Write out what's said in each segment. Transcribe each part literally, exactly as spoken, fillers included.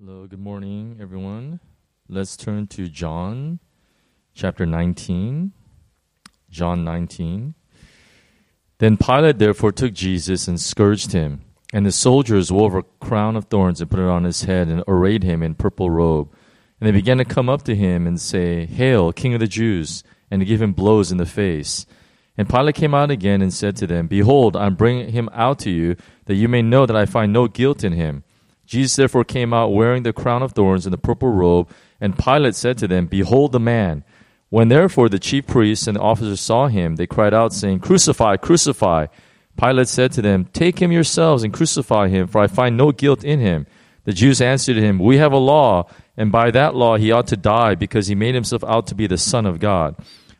Hello, good morning, everyone. Let's turn to John chapter nineteen. John nineteen. Then Pilate therefore took Jesus and scourged him, and the soldiers wove a crown of thorns and put it on his head and arrayed him in purple robe. And they began to come up to him and say, "Hail, King of the Jews," and to give him blows in the face. And Pilate came out again and said to them, "Behold, I am bringing him out to you, that you may know that I find no guilt in him." Jesus therefore came out wearing the crown of thorns and the purple robe, and Pilate said to them, "Behold the man." When therefore the chief priests and the officers saw him, they cried out, saying, "Crucify, crucify." Pilate said to them, "Take him yourselves and crucify him, for I find no guilt in him." The Jews answered him, "We have a law, and by that law he ought to die, because he made himself out to be the Son of God."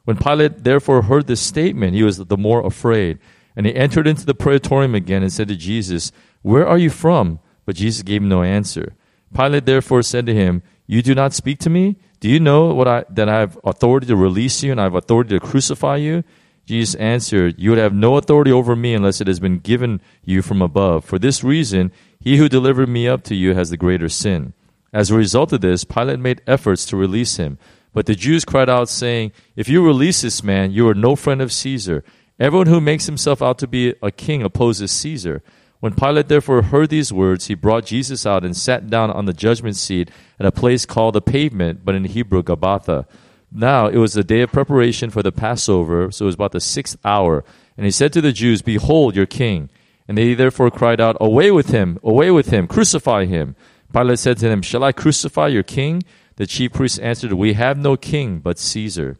When Pilate therefore heard this statement, he was the more afraid. And he entered into the praetorium again and said to Jesus, "Where are you from?" But Jesus gave him no answer. Pilate therefore said to him, "You do not speak to me? Do you know what I, that I have authority to release you and I have authority to crucify you?" Jesus answered, "You would have no authority over me unless it has been given you from above. For this reason, he who delivered me up to you has the greater sin." As a result of this, Pilate made efforts to release him. But the Jews cried out, saying, "If you release this man, you are no friend of Caesar. Everyone who makes himself out to be a king opposes Caesar." When Pilate therefore heard these words, he brought Jesus out and sat down on the judgment seat at a place called the Pavement, but in Hebrew, Golgotha. Now it was the day of preparation for the Passover, so it was about the sixth hour. And he said to the Jews, "Behold your king." And they therefore cried out, "Away with him, away with him, crucify him." Pilate said to them, "Shall I crucify your king?" The chief priests answered, "We have no king but Caesar."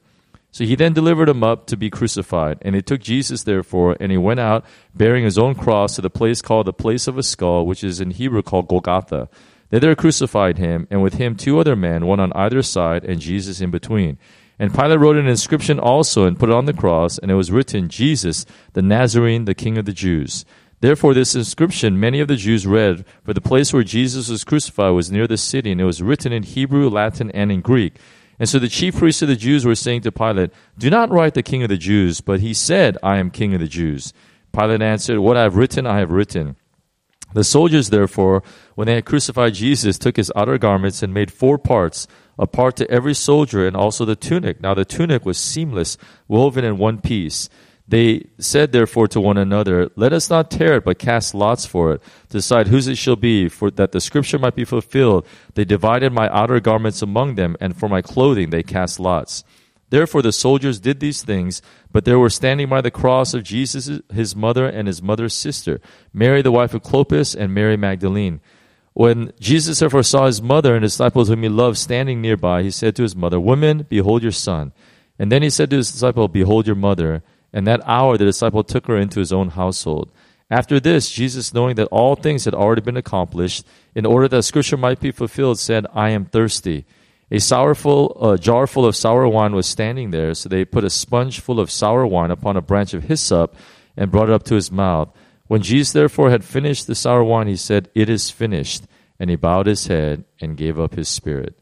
So he then delivered him up to be crucified. And they took Jesus, therefore, and he went out, bearing his own cross, to the place called the Place of a Skull, which is in Hebrew called Golgotha. They there crucified him, and with him two other men, one on either side, and Jesus in between. And Pilate wrote an inscription also, and put it on the cross, and it was written, "Jesus, the Nazarene, the King of the Jews." Therefore this inscription many of the Jews read, for the place where Jesus was crucified was near the city, and it was written in Hebrew, Latin, and in Greek. And so the chief priests of the Jews were saying to Pilate, "Do not write the King of the Jews," but he said, "I am King of the Jews." Pilate answered, "What I have written, I have written." The soldiers, therefore, when they had crucified Jesus, took his outer garments and made four parts, a part to every soldier, and also the tunic. Now the tunic was seamless, woven in one piece. They said, therefore, to one another, "Let us not tear it, but cast lots for it, to decide whose it shall be, for that the scripture might be fulfilled. They divided my outer garments among them, and for my clothing they cast lots." Therefore the soldiers did these things, but there were standing by the cross of Jesus his mother and his mother's sister, Mary the wife of Clopas, and Mary Magdalene. When Jesus therefore saw his mother and his disciples whom he loved standing nearby, he said to his mother, "Woman, behold your son." And then he said to his disciple, "Behold your mother." And that hour the disciple took her into his own household. After this, Jesus, knowing that all things had already been accomplished, in order that scripture might be fulfilled, said, "I am thirsty." A sour full, a jar full of sour wine was standing there, so they put a sponge full of sour wine upon a branch of hyssop and brought it up to his mouth. When Jesus therefore had finished the sour wine, he said, "It is finished." And he bowed his head and gave up his spirit.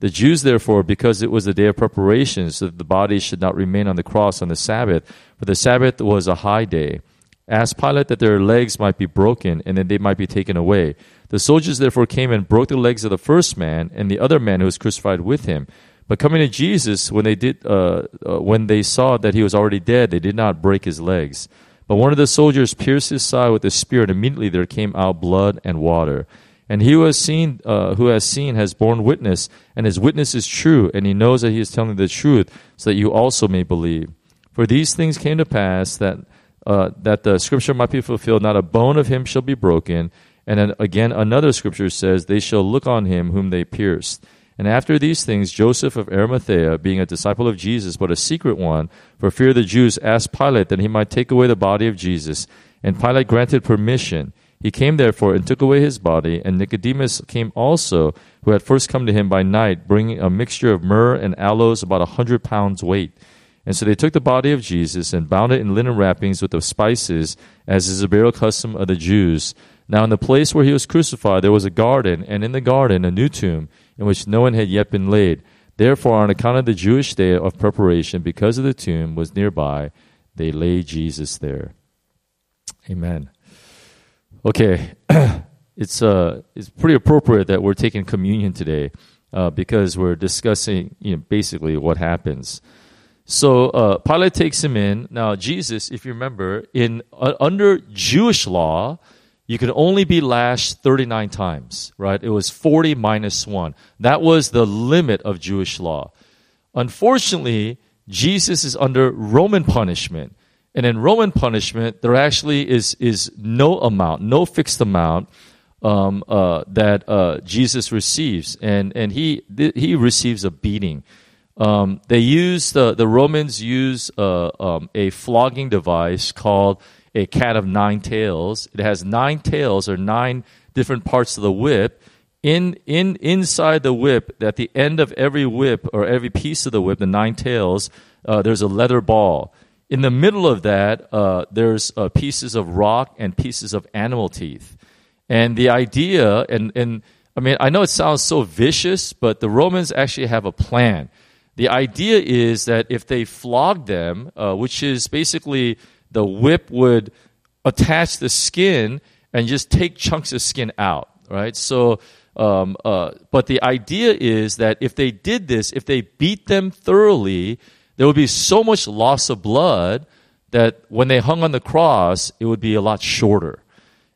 The Jews, therefore, because it was the day of preparation, so that the body should not remain on the cross on the Sabbath, for the Sabbath was a high day, asked Pilate that their legs might be broken and that they might be taken away. The soldiers, therefore, came and broke the legs of the first man and the other man who was crucified with him. But coming to Jesus, when they did, uh, uh, when they saw that he was already dead, they did not break his legs. But one of the soldiers pierced his side with a spear, and immediately there came out blood and water. And he who has seen, uh, who has seen has borne witness, and his witness is true, and he knows that he is telling the truth, so that you also may believe. For these things came to pass, that uh, that the scripture might be fulfilled, "Not a bone of him shall be broken." And then again another scripture says, "They shall look on him whom they pierced." And after these things, Joseph of Arimathea, being a disciple of Jesus, but a secret one, for fear of the Jews, asked Pilate that he might take away the body of Jesus. And Pilate granted permission. He came, therefore, and took away his body, and Nicodemus came also, who had first come to him by night, bringing a mixture of myrrh and aloes, about a hundred pounds weight. And so they took the body of Jesus and bound it in linen wrappings with the spices, as is the burial custom of the Jews. Now in the place where he was crucified there was a garden, and in the garden a new tomb, in which no one had yet been laid. Therefore, on account of the Jewish day of preparation, because of the tomb was nearby, they laid Jesus there. Amen. Okay, it's uh, it's pretty appropriate that we're taking communion today uh, because we're discussing, you know, basically what happens. So uh, Pilate takes him in. Now Jesus, if you remember, in uh, under Jewish law, you could only be lashed thirty-nine times, right? It was forty minus one. That was the limit of Jewish law. Unfortunately, Jesus is under Roman punishment. And in Roman punishment, there actually is is no amount, no fixed amount um, uh, that uh, Jesus receives. And and he th- he receives a beating. Um, they use the the Romans use uh, um, a flogging device called a cat of nine tails. It has nine tails or nine different parts of the whip. In in inside the whip, at the end of every whip or every piece of the whip, the nine tails, uh, there's a leather ball. In the middle of that, uh, there's uh, pieces of rock and pieces of animal teeth. And the idea, and, and I mean, I know it sounds so vicious, but the Romans actually have a plan. The idea is that if they flog them, uh, which is basically the whip would attach the skin and just take chunks of skin out, right? So, um, uh, but the idea is that if they did this, if they beat them thoroughly, there would be so much loss of blood that when they hung on the cross, it would be a lot shorter.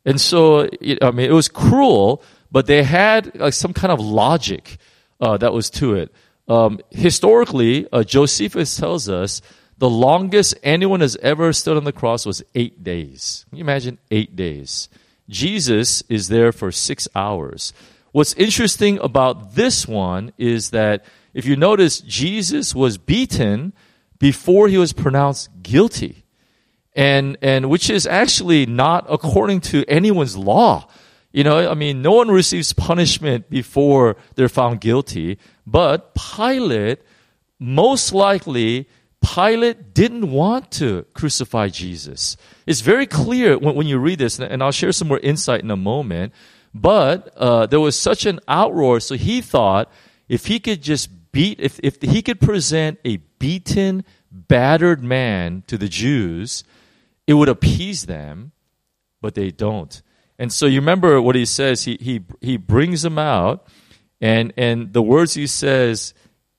And so, it, I mean, it was cruel, but they had like some kind of logic uh, that was to it. Um, historically, uh, Josephus tells us the longest anyone has ever stood on the cross was eight days. Can you imagine eight days? Jesus is there for six hours. What's interesting about this one is that if you notice, Jesus was beaten before he was pronounced guilty, and and which is actually not according to anyone's law. You know, I mean, no one receives punishment before they're found guilty. But Pilate, most likely, Pilate didn't want to crucify Jesus. It's very clear when, when you read this, and I'll share some more insight in a moment. But uh, there was such an outroar, so he thought if he could just Beat, if, if he could present a beaten, battered man to the Jews, it would appease them, but they don't. And so you remember what he says, he he he brings him out, and, and the words he says,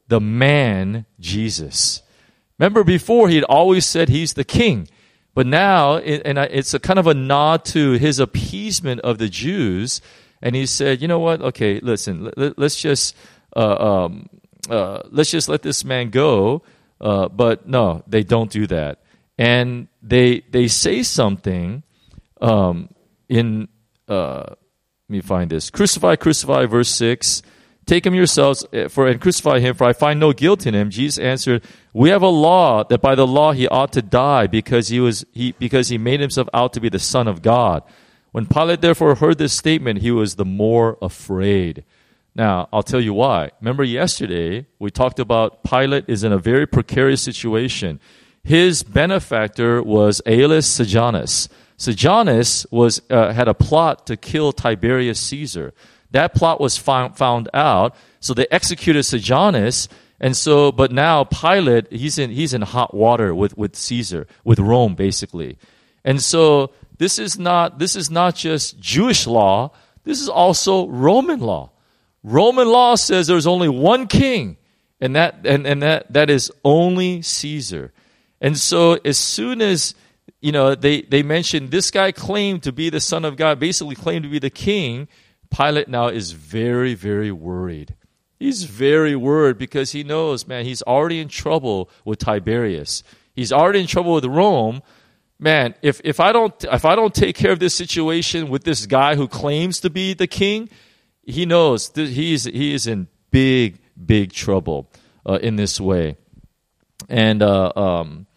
the man Jesus. Remember before he'd always said he's the king, but now, it, and it's a kind of a nod to his appeasement of the Jews, and he said, you know what, okay, listen, let, let's just... Uh, um, Uh, let's just let this man go, uh, but no, they don't do that. And they they say something um, in, uh, let me find this, crucify, crucify, verse six, take him yourselves for and crucify him, for I find no guilt in him. Jesus answered, we have a law that by the law he ought to die because he was he because he made himself out to be the Son of God. When Pilate therefore heard this statement, he was the more afraid. Now, I'll tell you why. Remember yesterday, we talked about Pilate is in a very precarious situation. His benefactor was Aelus Sejanus. Sejanus was, uh, had a plot to kill Tiberius Caesar. That plot was found, found out, so they executed Sejanus, and so, but now Pilate, he's in, he's in hot water with, with Caesar, with Rome, basically. And so, this is not, this is not just Jewish law, this is also Roman law. Roman law says there's only one king, and that and, and that that is only Caesar. And so as soon as, you know, they, they mentioned this guy claimed to be the Son of God, basically claimed to be the king, Pilate now is very, very worried. He's very worried because he knows, man, he's already in trouble with Tiberius. He's already in trouble with Rome. Man, if if I don't if I don't take care of this situation with this guy who claims to be the king, he knows th- he's he is in big big trouble uh, in this way, and uh, um,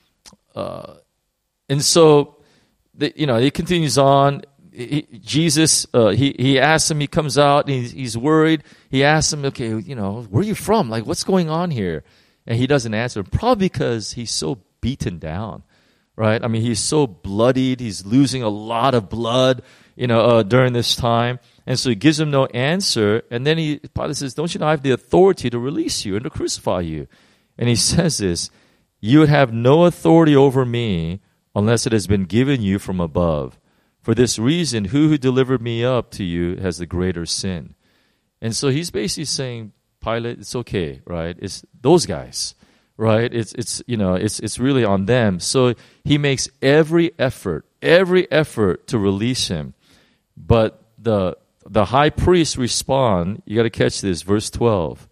uh, and so the, you know, he continues on. He, Jesus uh, he he asks him. He comes out. And he's, he's worried. He asks him, okay, you know, where are you from? Like, what's going on here? And he doesn't answer, probably because he's so beaten down, right? I mean, he's so bloodied. He's losing a lot of blood, you know, uh, during this time. And so he gives him no answer, and then he Pilate says, don't you know I have the authority to release you and to crucify you? And he says this, you would have no authority over me unless it has been given you from above. For this reason, who who delivered me up to you has the greater sin. And so he's basically saying, Pilate, it's okay, right? It's those guys, right? It's it's you know it's it's really on them. So he makes every effort, every effort to release him, but the the high priests respond. You got to catch this, verse twelve.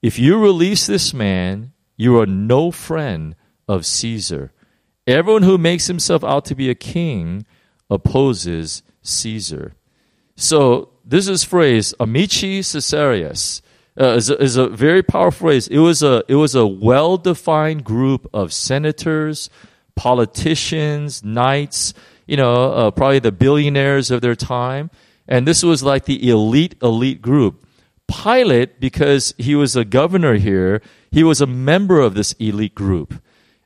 If you release this man, you are no friend of Caesar. Everyone who makes himself out to be a king opposes Caesar. So this is phrase, Amici Caesaris, uh, is, a, is a very powerful phrase. It was a it was a well-defined group of senators, politicians, knights, you know, uh, probably the billionaires of their time. And this was like the elite, elite group. Pilate, because he was a governor here, he was a member of this elite group.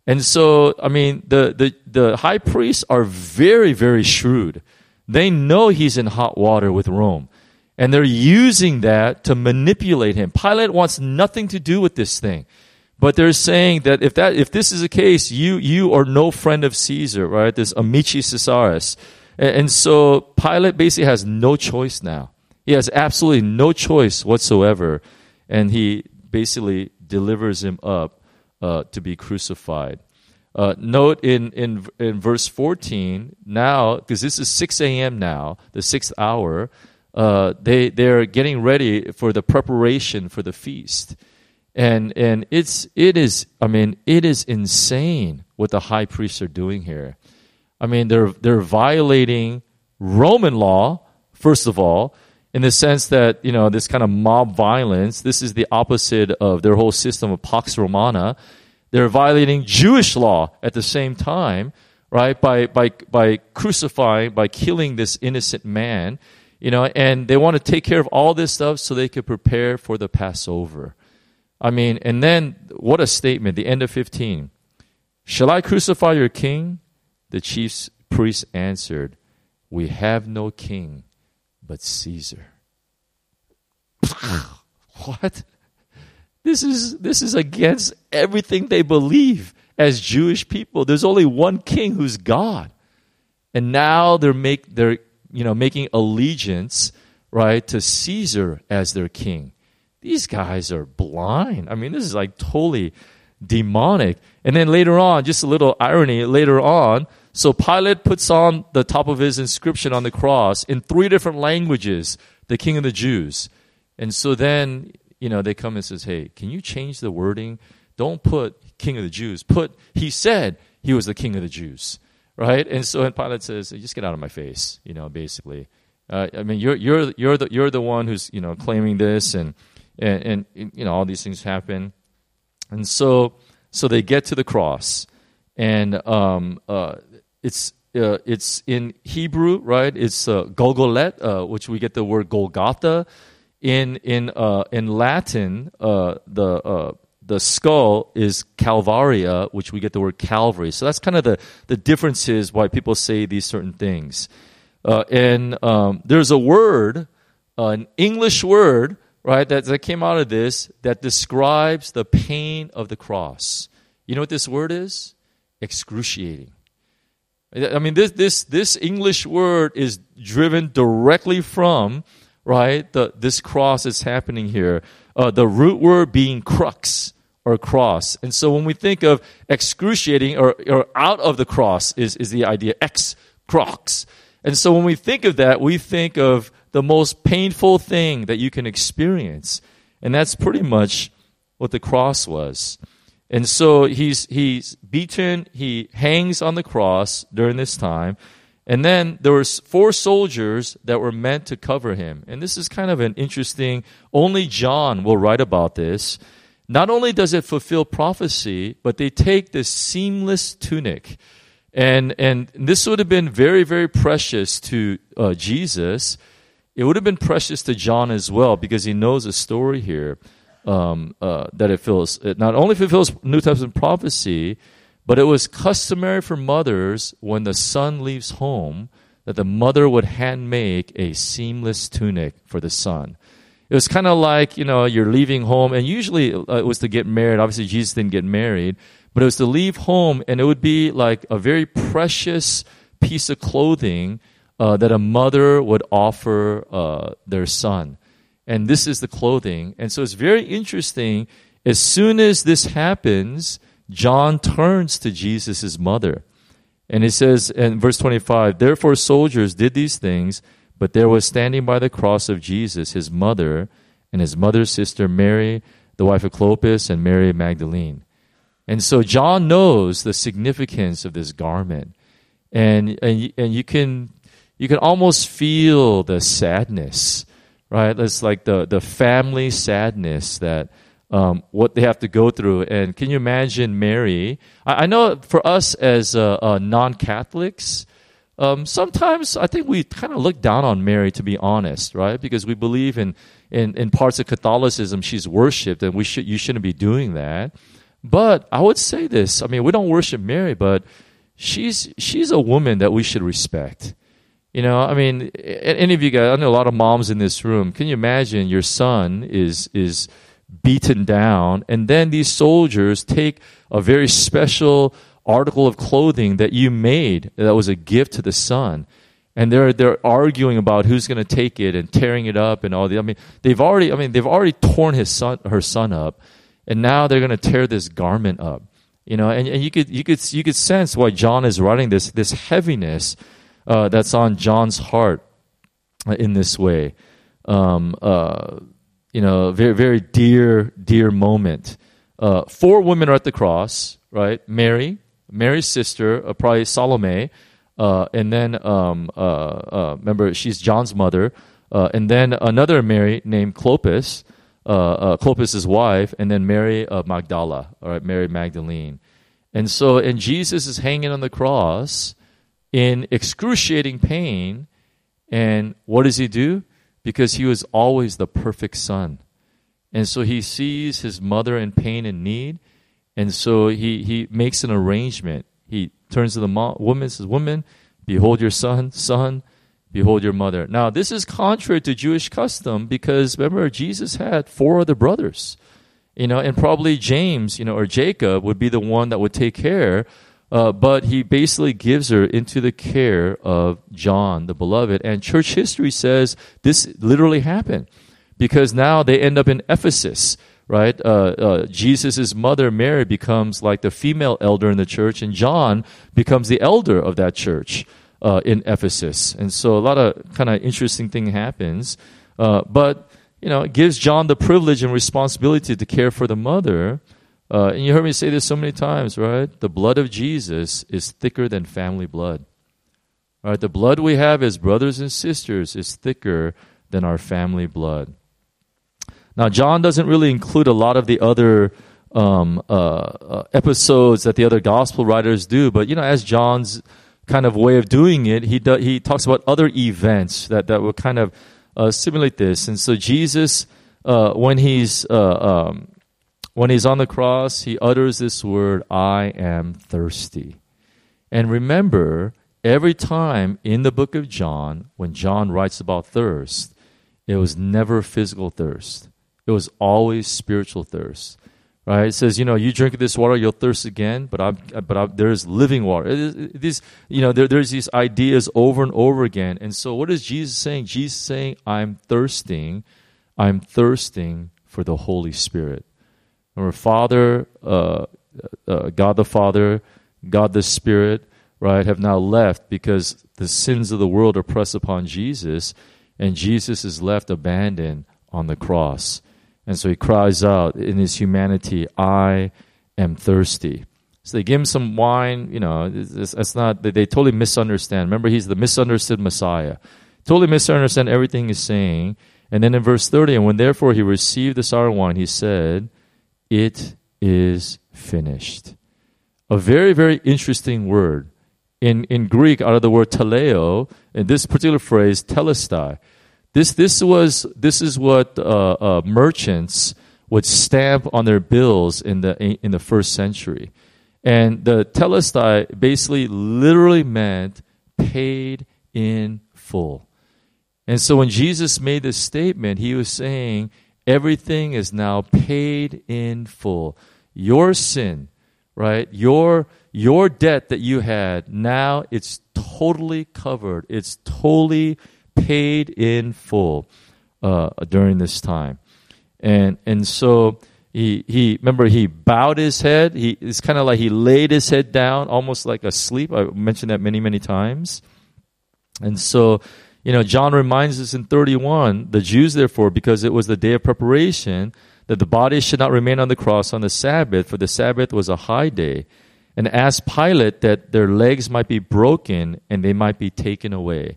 And so, I mean, the, the, the high priests are very, very shrewd. They know he's in hot water with Rome. And they're using that to manipulate him. Pilate wants nothing to do with this thing. But they're saying that if that, if this is the case, you, you are no friend of Caesar, right? This Amici Caesaris. And, and so Pilate basically has no choice now. He has absolutely no choice whatsoever. And he basically delivers him up uh, to be crucified. Uh, note in, in in verse fourteen, now, because this is six a.m. now, the sixth hour, uh, they, they're getting ready for the preparation for the feast. And and it's it is, I mean, it is insane what the high priests are doing here. I mean, they're they're violating Roman law, first of all, in the sense that, you know, this kind of mob violence, this is the opposite of their whole system of Pax Romana. They're violating Jewish law at the same time, right? By by by crucifying, by killing this innocent man, you know, and they want to take care of all this stuff so they could prepare for the Passover. I mean, and then what a statement, the end of fifteen. Shall I crucify your king? The chief priest answered, we have no king but Caesar. What? This is this is against everything they believe as Jewish people. There's only one king who's God, and now they're make they're you know making allegiance, right, to Caesar as their king. These guys are blind. I mean, this is like totally demonic. And then later on, just a little irony. Later on, so Pilate puts on the top of his inscription on the cross in three different languages, the King of the Jews, and so then, you know, they come and says, hey, can you change the wording? Don't put King of the Jews. Put, he said he was the King of the Jews, right? And so and Pilate says, just get out of my face, you know, basically. Uh, I mean, you're you're you're the you're the one who's, you know, claiming this, and and and you know all these things happen, and so so they get to the cross, and um uh it's uh, it's in Hebrew, right? It's uh, Golgolet, uh, which we get the word Golgotha. In in uh, in Latin, uh, the uh, the skull is Calvaria, which we get the word Calvary. So that's kind of the, the differences why people say these certain things. Uh, and um, there's a word, uh, an English word, right, that, that came out of this that describes the pain of the cross. You know what this word is? Excruciating. I mean, this this this English word is driven directly from, right, the, this cross is happening here. Uh, the root word being crux or cross. And so when we think of excruciating or, or out of the cross is, is the idea ex crux. And so when we think of that, we think of the most painful thing that you can experience. And that's pretty much what the cross was. And so he's he's beaten, he hangs on the cross during this time. And then there were four soldiers that were meant to cover him. And this is kind of an interesting, only John will write about this. Not only does it fulfill prophecy, but they take this seamless tunic. And and this would have been very, very precious to uh, Jesus. It would have been precious to John as well, because he knows a story here um, uh, that it, fills, it not only fulfills New Testament prophecy, but it was customary for mothers, when the son leaves home, that the mother would hand make a seamless tunic for the son. It was kind of like, you know, you're leaving home, and usually it was to get married. Obviously, Jesus didn't get married, but it was to leave home, and it would be like a very precious piece of clothing uh, that a mother would offer uh, their son. And this is the clothing. And so it's very interesting. As soon as this happens, John turns to Jesus' mother. And it says in verse twenty-five, therefore soldiers did these things, but there was standing by the cross of Jesus his mother and his mother's sister Mary, the wife of Clopas, and Mary Magdalene. And so John knows the significance of this garment. And and, and you can you can almost feel the sadness, right? It's like the, the family sadness that Um, what they have to go through. And can you imagine Mary? I, I know for us as uh, uh, non-Catholics, um, sometimes I think we kind of look down on Mary, to be honest, right? Because we believe in, in, in parts of Catholicism she's worshipped, and we should you shouldn't be doing that. But I would say this. I mean, we don't worship Mary, but she's she's a woman that we should respect. You know, I mean, any of you guys, I know a lot of moms in this room. Can you imagine your son is is... beaten down, and then these soldiers take a very special article of clothing that you made that was a gift to the son, and they're they're arguing about who's going to take it and tearing it up and all the. I mean, they've already I mean they've already torn his son her son up, and now they're going to tear this garment up. You know, and, and you could you could you could sense why John is writing this this heaviness uh, that's on John's heart in this way. Um, uh, You know, very, very dear, dear moment. Uh, four women are at the cross, right? Mary, Mary's sister, uh, probably Salome, uh, and then, um, uh, uh, remember, she's John's mother, uh, and then another Mary named Clopas, uh, uh, Clopas' wife, and then Mary uh, Magdala, all right, Mary Magdalene. And so, and Jesus is hanging on the cross in excruciating pain, and what does he do? Because he was always the perfect son. And so he sees his mother in pain and need, and so he, he makes an arrangement. He turns to the mom, woman, says, woman, behold your son, son, behold your mother. Now, this is contrary to Jewish custom because, remember, Jesus had four other brothers, you know, and probably James, you know, or Jacob would be the one that would take care, uh, but he basically gives her into the care of John the Beloved. And church history says this literally happened because now they end up in Ephesus, right? Uh, uh, Jesus' mother, Mary, becomes like the female elder in the church, and John becomes the elder of that church uh, in Ephesus. And so a lot of kind of interesting thing happens, uh, but, you know, it gives John the privilege and responsibility to care for the mother. Uh, and you heard me say this so many times, right? The blood of Jesus is thicker than family blood. All right, the blood we have as brothers and sisters is thicker than our family blood. Now, John doesn't really include a lot of the other um, uh, uh, episodes that the other gospel writers do, but you know, as John's kind of way of doing it, he do, he talks about other events that that will kind of uh, simulate this. And so, Jesus, uh, when he's uh, um, When he's on the cross, he utters this word, I am thirsty. And remember, every time in the book of John, when John writes about thirst, it was never physical thirst. It was always spiritual thirst, right? It says, you know, you drink this water, you'll thirst again, but I'm, but I'm, there's living water. It is, it is, you know, there, there's these ideas over and over again. And so what is Jesus saying? Jesus saying, I'm thirsting. I'm thirsting for the Holy Spirit. Remember, Father, uh, uh, God the Father, God the Spirit, right, have now left because the sins of the world are pressed upon Jesus, and Jesus is left abandoned on the cross. And so he cries out in his humanity, I am thirsty. So they give him some wine, you know, it's, it's not, they, they totally misunderstand. Remember, he's the misunderstood Messiah. Totally misunderstand everything he's saying. And then in verse thirty, and when therefore he received the sour wine, he said, it is finished. A very, very interesting word. In in Greek, out of the word teleo, in this particular phrase, telestai. This this was this is what uh, uh, merchants would stamp on their bills in the in the first century, and the telestai basically literally meant paid in full. And so when Jesus made this statement, he was saying, everything is now paid in full. Your sin, right? Your your debt that you had, now it's totally covered. It's totally paid in full uh, during this time. And and so he he remember he bowed his head. He it's kind of like he laid his head down, almost like asleep. I mentioned that many many times. And so, you know, John reminds us in thirty-one, the Jews, therefore, because it was the day of preparation, that the body should not remain on the cross on the Sabbath, for the Sabbath was a high day, and asked Pilate that their legs might be broken and they might be taken away.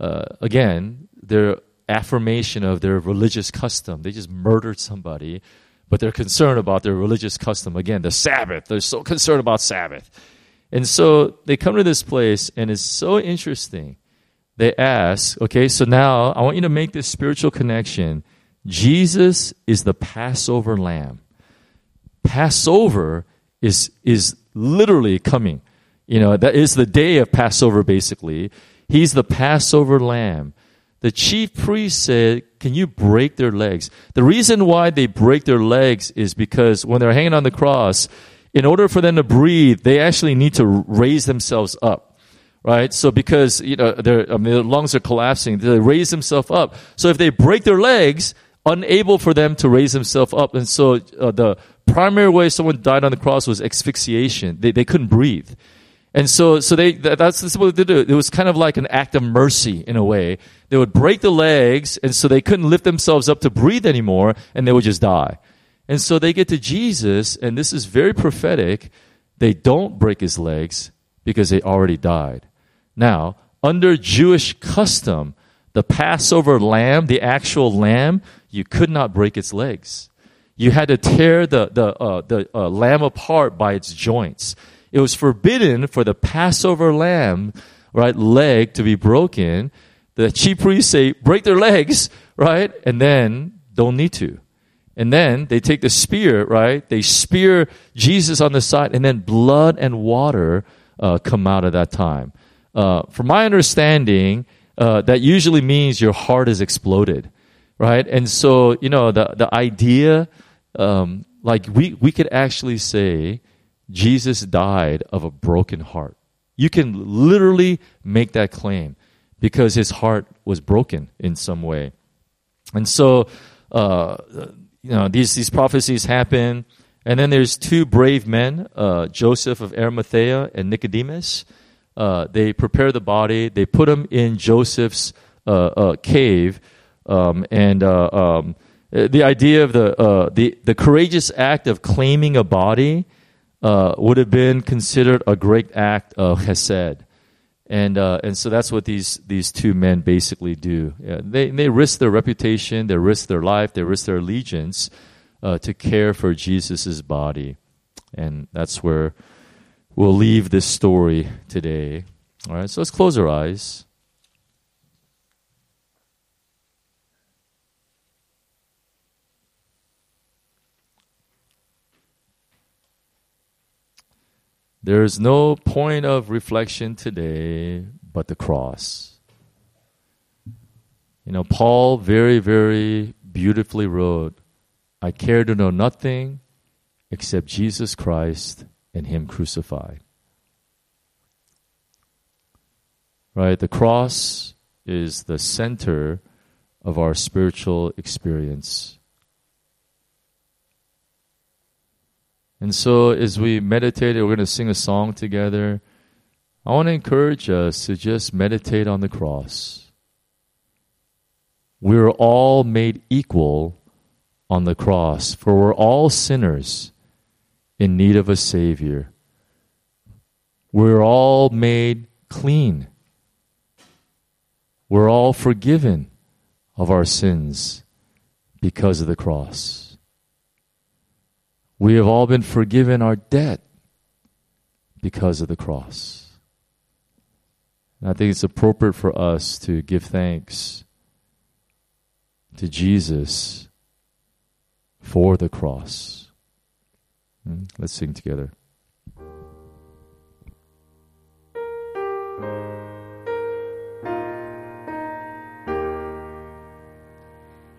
Uh, again, their affirmation of their religious custom. They just murdered somebody, but they're concerned about their religious custom. Again, the Sabbath. They're so concerned about Sabbath. And so they come to this place, and it's so interesting. They ask, okay, so now I want you to make this spiritual connection. Jesus is the Passover lamb. Passover is is literally coming. You know, that is the day of Passover, basically. He's the Passover lamb. The chief priest said, can you break their legs? The reason why they break their legs is because when they're hanging on the cross, in order for them to breathe, they actually need to raise themselves up, right? So because, you know, their, I mean, their lungs are collapsing, they raise themselves up. So if they break their legs, unable for them to raise themselves up. And so uh, the primary way someone died on the cross was asphyxiation. They they couldn't breathe. And so so they that's what they do. It was kind of like an act of mercy in a way. They would break the legs, and so they couldn't lift themselves up to breathe anymore, and they would just die. And so they get to Jesus, and this is very prophetic. They don't break his legs because they already died. Now, under Jewish custom, the Passover lamb, the actual lamb, you could not break its legs. You had to tear the the uh, the uh, lamb apart by its joints. It was forbidden for the Passover lamb, right, leg to be broken. The chief priests say, break their legs, right, and then don't need to. And then they take the spear, right? They spear Jesus on the side, and then blood and water uh, come out of that time. Uh, from my understanding, uh, that usually means your heart is exploded, right? And so, you know, the the idea, um, like we we could actually say Jesus died of a broken heart. You can literally make that claim because his heart was broken in some way. And so, uh You know, these, these prophecies happen. And then there's two brave men, uh, Joseph of Arimathea and Nicodemus. Uh, they prepare the body. They put him in Joseph's uh, uh, cave. Um, and uh, um, the idea of the, uh, the, the courageous act of claiming a body uh, would have been considered a great act of chesed. And uh, and so that's what these these two men basically do. Yeah, they they risk their reputation, they risk their life, they risk their allegiance uh, to care for Jesus' body. And that's where we'll leave this story today. All right, so let's close our eyes. There is no point of reflection today but the cross. You know, Paul very, very beautifully wrote, I care to know nothing except Jesus Christ and him crucified. Right? The cross is the center of our spiritual experience. And so as we meditate, we're going to sing a song together. I want to encourage us to just meditate on the cross. We're all made equal on the cross, for we're all sinners in need of a Savior. We're all made clean. We're all forgiven of our sins because of the cross. We have all been forgiven our debt because of the cross. And I think it's appropriate for us to give thanks to Jesus for the cross. Let's sing together.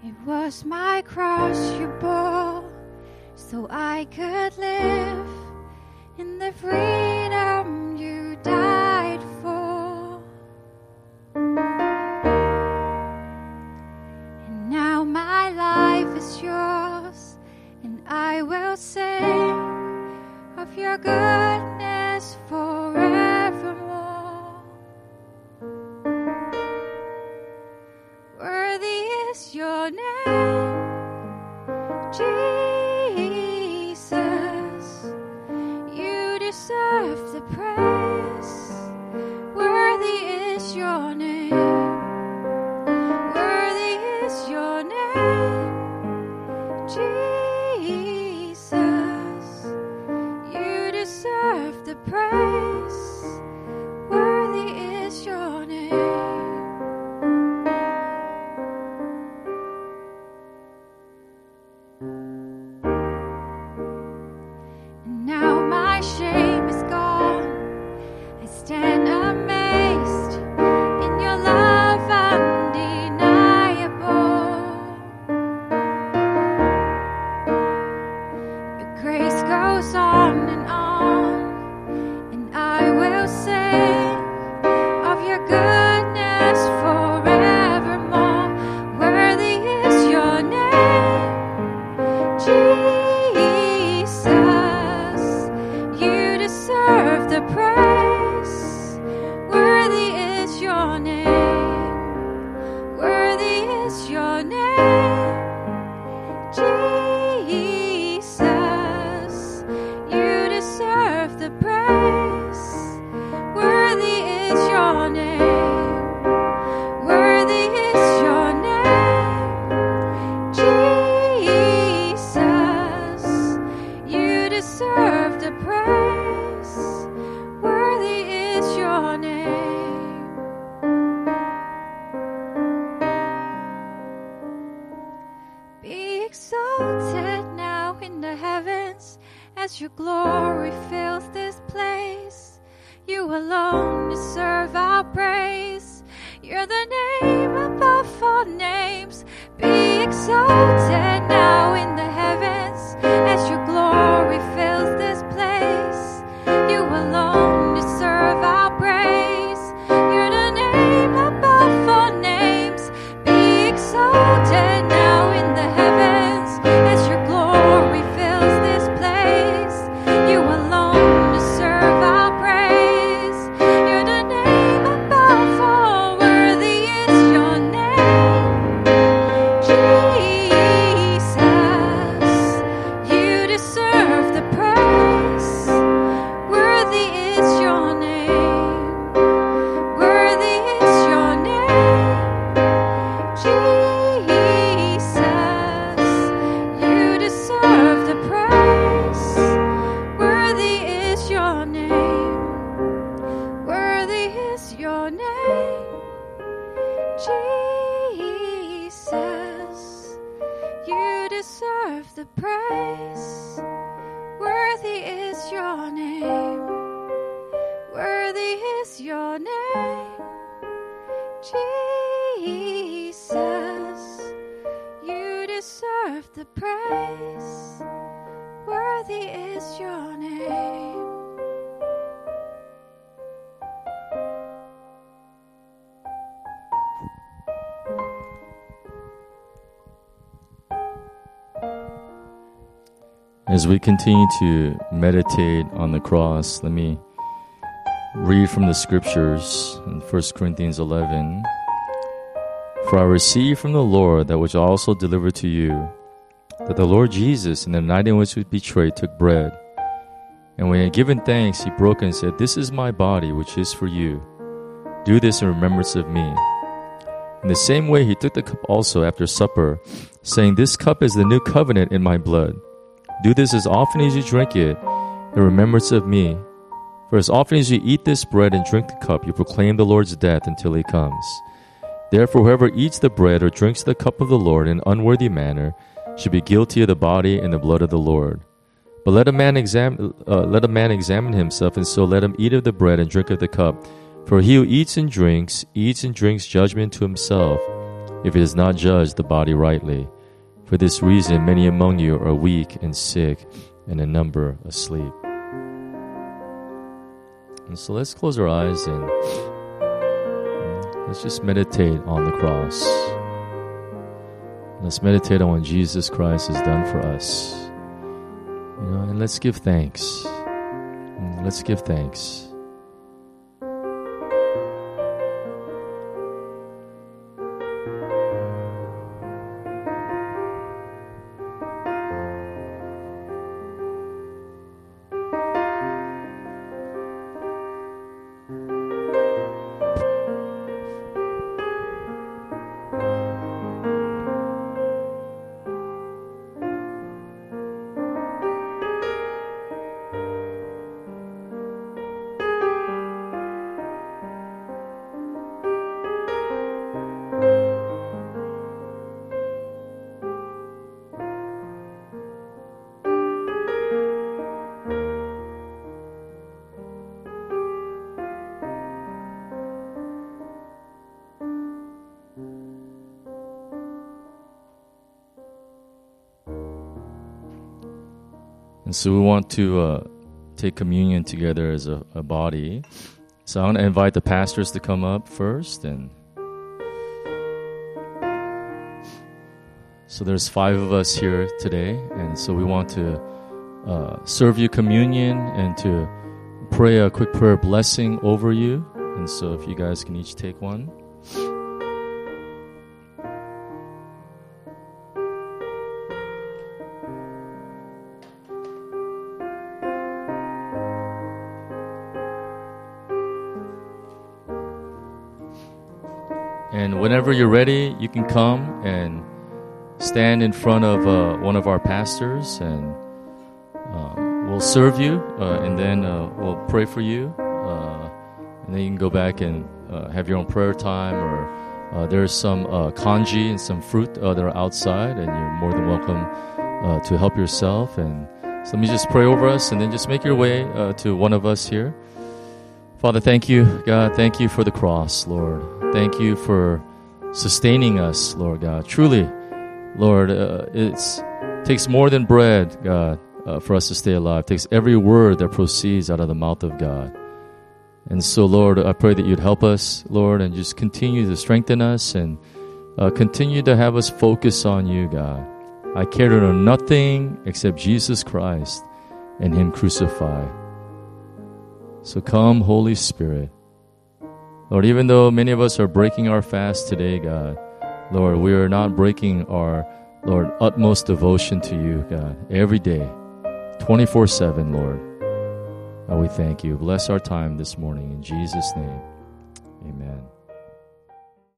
It was my cross you bore, so I could live, in the freedom you died for. And now my life is yours, and I will sing of your goodness forevermore. Worthy is your name, Jesus. You deserve the praise. Worthy is your name. Worthy is your name, Jesus. The praise, worthy is your name. And now my shame is gone. I stand amazed in your love undeniable. Your grace goes on and on. Your glory fills this place. You alone deserve our praise. You're the name above all names. Be exalted now in the heavens as your glory fills this place. You alone deserve our praise. You're the name above all names. Be exalted now in the heavens as your glory fills this As we continue to meditate on the cross, let me read from the scriptures in First Corinthians eleven. For I received from the Lord that which I also delivered to you, that the Lord Jesus, in the night in which he was betrayed, took bread. And when he had given thanks, he broke and said, This is my body, which is for you. Do this in remembrance of me. In the same way, he took the cup also after supper, saying, This cup is the new covenant in my blood. Do this as often as you drink it, in remembrance of me. For as often as you eat this bread and drink the cup, you proclaim the Lord's death until he comes. Therefore, whoever eats the bread or drinks the cup of the Lord in an unworthy manner should be guilty of the body and the blood of the Lord. But let a man examine, uh, let a man examine himself, and so let him eat of the bread and drink of the cup. For he who eats and drinks, eats and drinks judgment to himself, if he does not judge the body rightly. For this reason, many among you are weak and sick, and a number asleep. And so let's close our eyes and let's just meditate on the cross. Let's meditate on what Jesus Christ has done for us. You know, and let's give thanks. And let's give thanks. And so we want to uh, take communion together as a, a body. So I want to invite the pastors to come up first. And so there's five of us here today. And so we want to uh, serve you communion and to pray a quick prayer blessing over you. And so if you guys can each take one. And whenever you're ready, you can come and stand in front of uh, one of our pastors, and uh, we'll serve you, uh, and then uh, we'll pray for you, uh, and then you can go back and uh, have your own prayer time, or uh, there's some uh, congee and some fruit uh, that are outside, and you're more than welcome uh, to help yourself. And so let me just pray over us, and then just make your way uh, to one of us here. Father, thank you, God. Thank you for the cross, Lord. Thank you for sustaining us, Lord God. Truly, Lord, uh, it's, it takes more than bread, God, uh, for us to stay alive. It takes every word that proceeds out of the mouth of God. And so, Lord, I pray that you'd help us, Lord, and just continue to strengthen us and uh, continue to have us focus on you, God. I care to know nothing except Jesus Christ and him crucified. So come, Holy Spirit. Lord, even though many of us are breaking our fast today, God, Lord, we are not breaking our, Lord, utmost devotion to you, God, every day, twenty-four seven, Lord. Oh, we thank you. Bless our time this morning. In Jesus' name, amen.